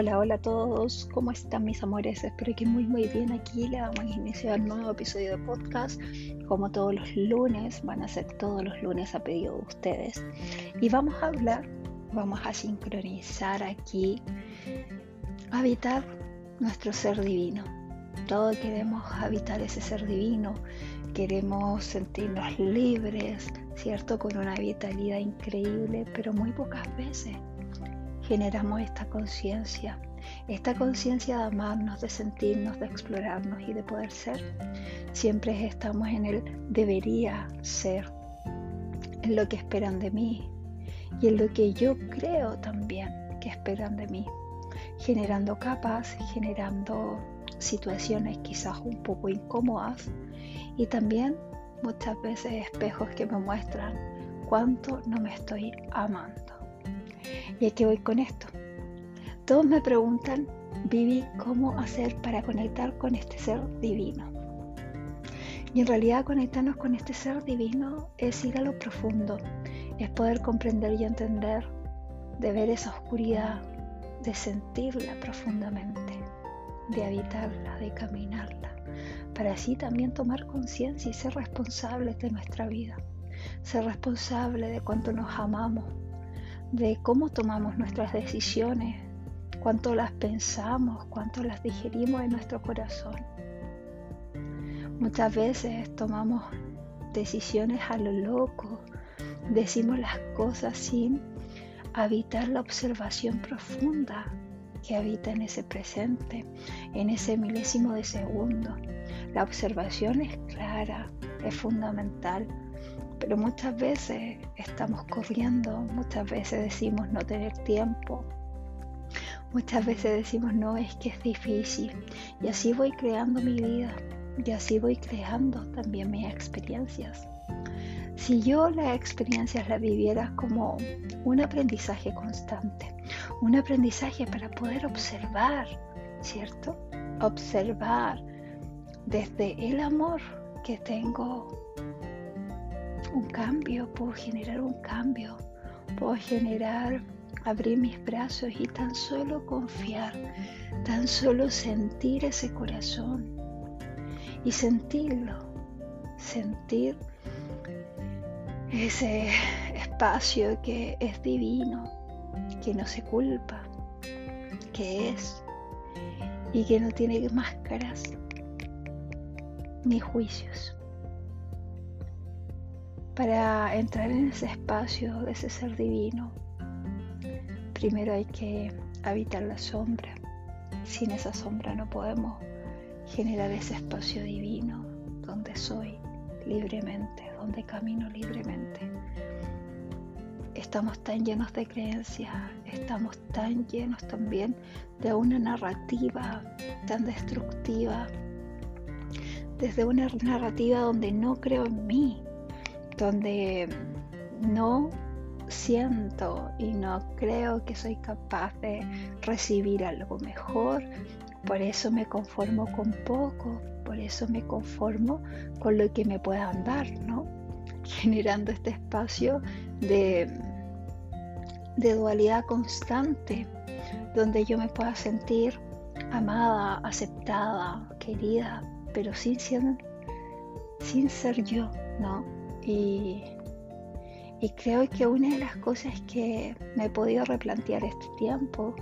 Hola, hola a todos, ¿cómo están mis amores? Espero que muy muy bien. Aquí le damos inicio al nuevo episodio de podcast, como todos los lunes, van a ser todos los lunes a pedido de ustedes. Y vamos a hablar, vamos a sincronizar aquí, habitar nuestro ser divino. Todos queremos habitar ese ser divino, queremos sentirnos libres, ¿cierto? Con una vitalidad increíble, pero muy pocas veces generamos esta conciencia de amarnos, de sentirnos, de explorarnos y de poder ser. Siempre estamos en el debería ser, en lo que esperan de mí y en lo que yo creo también que esperan de mí, generando capas, generando situaciones quizás un poco incómodas y también muchas veces espejos que me muestran cuánto no me estoy amando. Y aquí voy con esto. Todos me preguntan, Vivi, ¿cómo hacer para conectar con este ser divino? Y en realidad conectarnos con este ser divino es ir a lo profundo, es poder comprender y entender, de ver esa oscuridad, de sentirla profundamente, de habitarla, de caminarla, para así también tomar conciencia y ser responsables de nuestra vida, ser responsables de cuánto nos amamos, de cómo tomamos nuestras decisiones, cuánto las pensamos, cuánto las digerimos en nuestro corazón. Muchas veces tomamos decisiones a lo loco, decimos las cosas sin habitar la observación profunda que habita en ese presente, en ese milésimo de segundo. La observación es clara, es fundamental. Pero muchas veces estamos corriendo, muchas veces decimos no tener tiempo, muchas veces decimos no, es que es difícil. Y así voy creando mi vida, y así voy creando también mis experiencias. Si yo las experiencias las viviera como un aprendizaje constante, un aprendizaje para poder observar, ¿cierto? Observar desde el amor que tengo. Un cambio, puedo generar un cambio, puedo generar, abrir mis brazos y tan solo confiar, tan solo sentir ese corazón y sentirlo, sentir ese espacio que es divino, que no se culpa, que es y que no tiene máscaras ni juicios. Para entrar en ese espacio de ese ser divino, primero hay que habitar la sombra. Sin esa sombra no podemos generar ese espacio divino donde soy libremente, donde camino libremente. Estamos tan llenos de creencias, estamos tan llenos también de una narrativa tan destructiva, desde una narrativa donde no creo en mí, donde no siento y no creo que soy capaz de recibir algo mejor. Por eso me conformo con poco, por eso me conformo con lo que me puedan dar, ¿no? Generando este espacio de dualidad constante, donde yo me pueda sentir amada, aceptada, querida, pero sin ser yo, ¿no? Y creo que una de las cosas que me he podido replantear este tiempo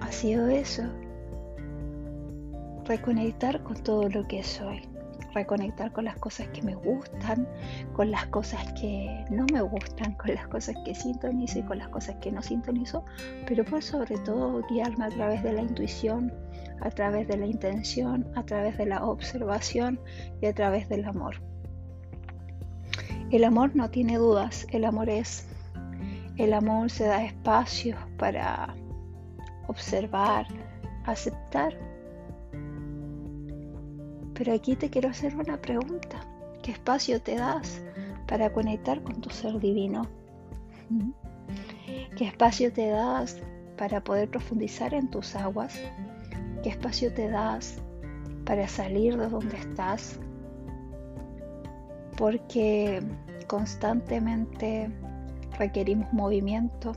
ha sido eso, reconectar con todo lo que soy, reconectar con las cosas que me gustan, con las cosas que no me gustan, con las cosas que sintonizo y con las cosas que no sintonizo, pero por sobre todo guiarme a través de la intuición, a través de la intención, a través de la observación y a través del amor. El amor no tiene dudas, el amor se da espacios para observar, aceptar. Pero aquí te quiero hacer una pregunta, ¿qué espacio te das para conectar con tu ser divino? ¿Qué espacio te das para poder profundizar en tus aguas? ¿Qué espacio te das para salir de donde estás? Porque constantemente requerimos movimiento,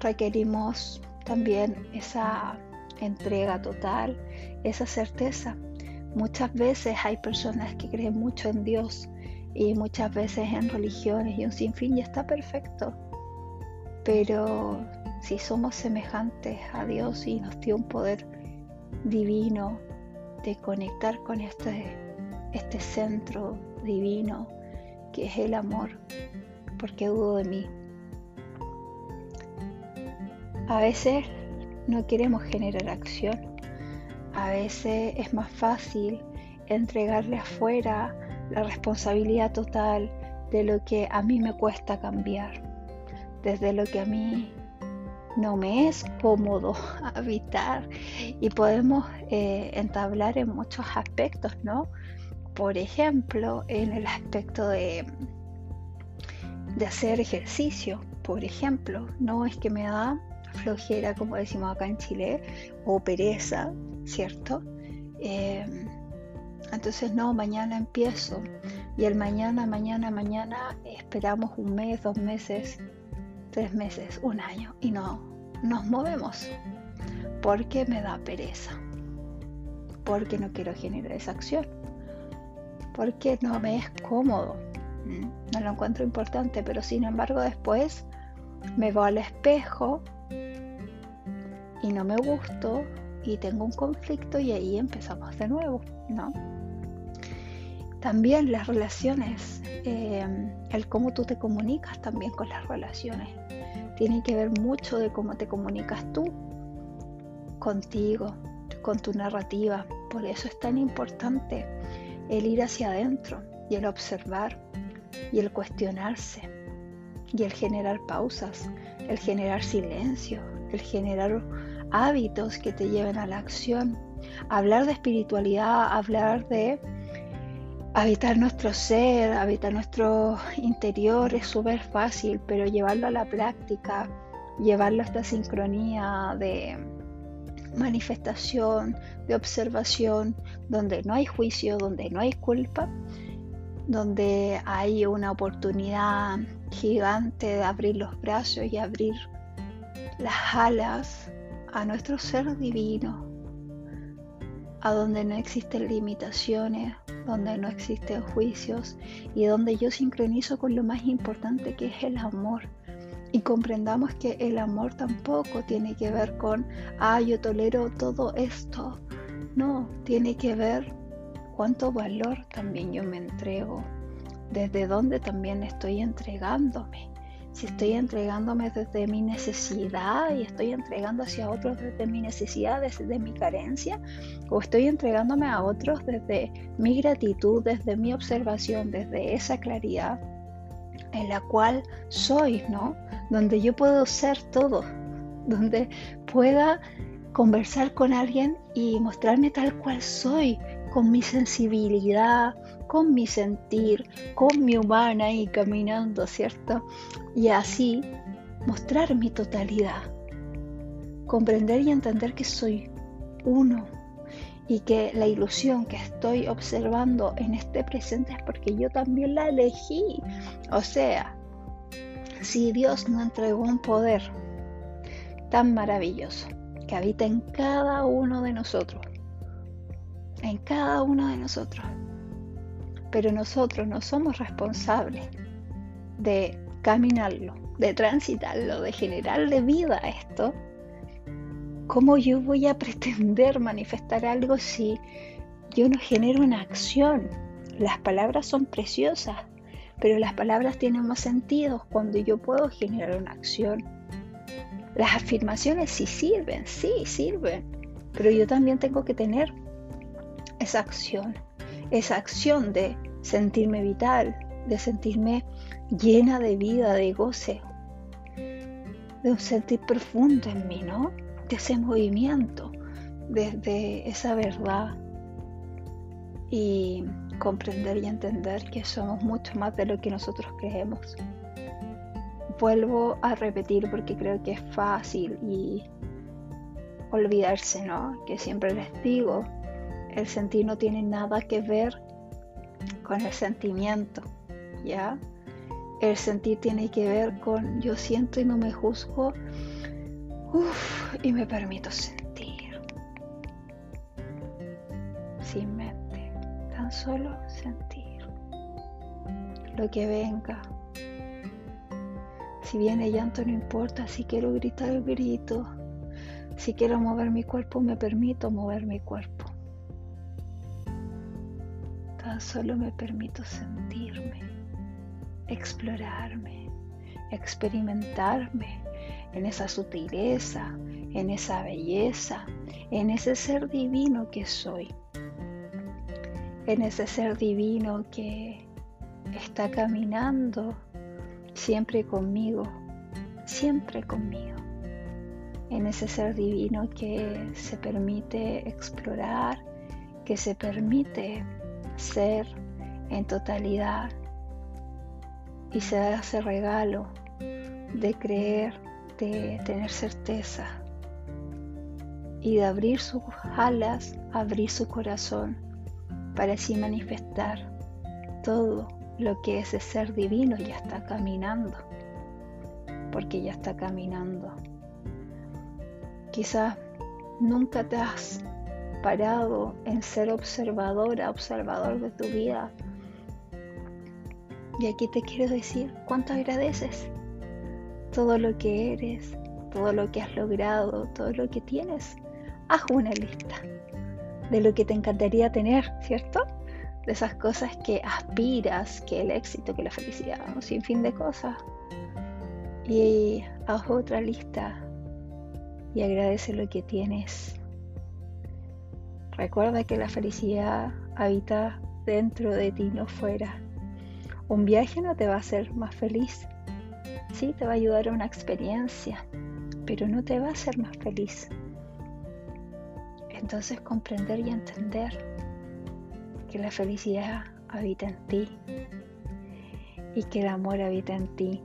requerimos también esa entrega total, esa certeza. Muchas veces hay personas que creen mucho en Dios y muchas veces en religiones y un sinfín, y está perfecto. Pero si somos semejantes a Dios y nos dio un poder divino de conectar con este centro divino que es el amor, porque dudo de mí. A veces no queremos generar acción, a veces es más fácil entregarle afuera la responsabilidad total de lo que a mí me cuesta cambiar, desde lo que a mí no me es cómodo habitar, y podemos entablar en muchos aspectos, ¿no? Por ejemplo, en el aspecto de hacer ejercicio, por ejemplo, no es que me da flojera, como decimos acá en Chile, o pereza, ¿cierto? Entonces, no, mañana empiezo, y el mañana esperamos un mes, 2 meses, 3 meses, 1 año, y no nos movemos, porque me da pereza, porque no quiero generar esa acción, porque no me es cómodo, no lo encuentro importante, pero sin embargo después me voy al espejo y no me gusto y tengo un conflicto, y ahí empezamos de nuevo, ¿no? También las relaciones, el cómo tú te comunicas también con las relaciones, tiene que ver mucho de cómo te comunicas tú, contigo, con tu narrativa. Por eso es tan importante el ir hacia adentro y el observar y el cuestionarse y el generar pausas, el generar silencio, el generar hábitos que te lleven a la acción, hablar de espiritualidad, hablar de habitar nuestro ser, habitar nuestro interior es súper fácil, pero llevarlo a la práctica, llevarlo a esta sincronía de manifestación, de observación, donde no hay juicio, donde no hay culpa, donde hay una oportunidad gigante de abrir los brazos y abrir las alas a nuestro ser divino, a donde no existen limitaciones, donde no existen juicios, y donde yo sincronizo con lo más importante, que es el amor. Y comprendamos que el amor tampoco tiene que ver con yo tolero todo esto. No, tiene que ver cuánto valor también yo me entrego, desde dónde también estoy entregándome. Si estoy entregándome desde mi necesidad y estoy entregando hacia otros desde mi necesidad, desde mi carencia, o estoy entregándome a otros desde mi gratitud, desde mi observación, desde esa claridad en la cual soy, ¿no? Donde yo puedo ser todo, donde pueda conversar con alguien y mostrarme tal cual soy, con mi sensibilidad, con mi sentir, con mi humana y caminando, ¿cierto? Y así mostrar mi totalidad, comprender y entender que soy uno, y que la ilusión que estoy observando en este presente es porque yo también la elegí. O sea, si Dios nos entregó un poder tan maravilloso que habita en cada uno de nosotros, pero nosotros no somos responsables de caminarlo, de transitarlo, de generarle vida a esto, ¿cómo yo voy a pretender manifestar algo si yo no genero una acción? Las palabras son preciosas, pero las palabras tienen más sentido cuando yo puedo generar una acción. Las afirmaciones sí sirven, pero yo también tengo que tener esa acción de sentirme vital, de sentirme llena de vida, de goce, de un sentir profundo en mí, ¿no? De ese movimiento, desde esa verdad, y comprender y entender que somos mucho más de lo que nosotros creemos. Vuelvo a repetir porque creo que es fácil y olvidarse, ¿no? Que siempre les digo, el sentir no tiene nada que ver con el sentimiento, ¿ya? El sentir tiene que ver con yo siento y no me juzgo, Y me permito sentir. Sin mente, tan solo sentir. Lo que venga. Si viene llanto, no importa. Si quiero gritar, grito. Si quiero mover mi cuerpo, me permito mover mi cuerpo. Tan solo me permito sentirme, explorarme, experimentarme en esa sutileza, en esa belleza, en ese ser divino que soy, en ese ser divino que está caminando siempre conmigo, en ese ser divino que se permite explorar, que se permite ser en totalidad y se da ese regalo de creer, de tener certeza y de abrir sus alas, abrir su corazón para así manifestar todo lo que ese ser divino ya está caminando, porque ya está caminando. Quizás nunca te has parado en ser observadora, observador de tu vida. Y aquí te quiero decir, ¿cuánto agradeces? Todo lo que eres, todo lo que has logrado, todo lo que tienes. Haz una lista de lo que te encantaría tener, ¿cierto? De esas cosas que aspiras, que el éxito, que la felicidad, un sinfín de cosas. Y haz otra lista y agradece lo que tienes. Recuerda que la felicidad habita dentro de ti, no fuera. Un viaje no te va a hacer más feliz. Sí, te va a ayudar a una experiencia, pero no te va a hacer más feliz. Entonces, comprender y entender que la felicidad habita en ti y que el amor habita en ti.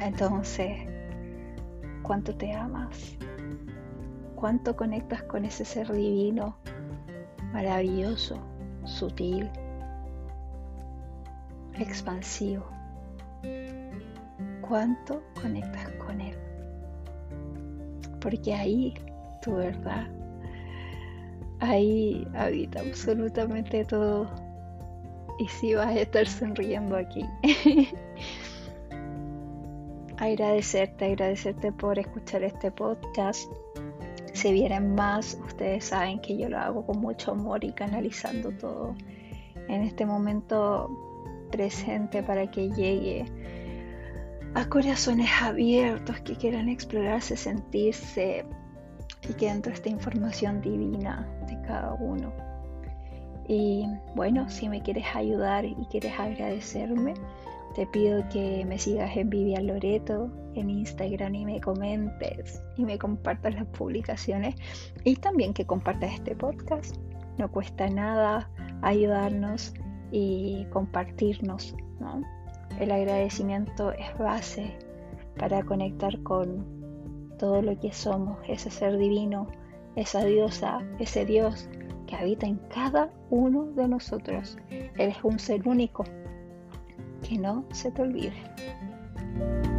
Entonces, ¿cuánto te amas? ¿Cuánto conectas con ese ser divino, maravilloso, sutil, expansivo? ¿Cuánto conectas con él? Porque ahí tu verdad, ahí habita absolutamente todo. Y sí vas a estar sonriendo aquí. Agradecerte por escuchar este podcast. Si vienen más, ustedes saben que yo lo hago con mucho amor y canalizando todo en este momento presente para que llegue a corazones abiertos que quieran explorarse, sentirse y que entre esta información divina de cada uno. Y bueno, si me quieres ayudar y quieres agradecerme, te pido que me sigas en Vivian Loreto en Instagram y me comentes y me compartas las publicaciones y también que compartas este podcast. No cuesta nada ayudarnos y compartirnos, ¿no? El agradecimiento es base para conectar con todo lo que somos, ese ser divino, esa diosa, ese Dios que habita en cada uno de nosotros. Él es un ser único, que no se te olvide.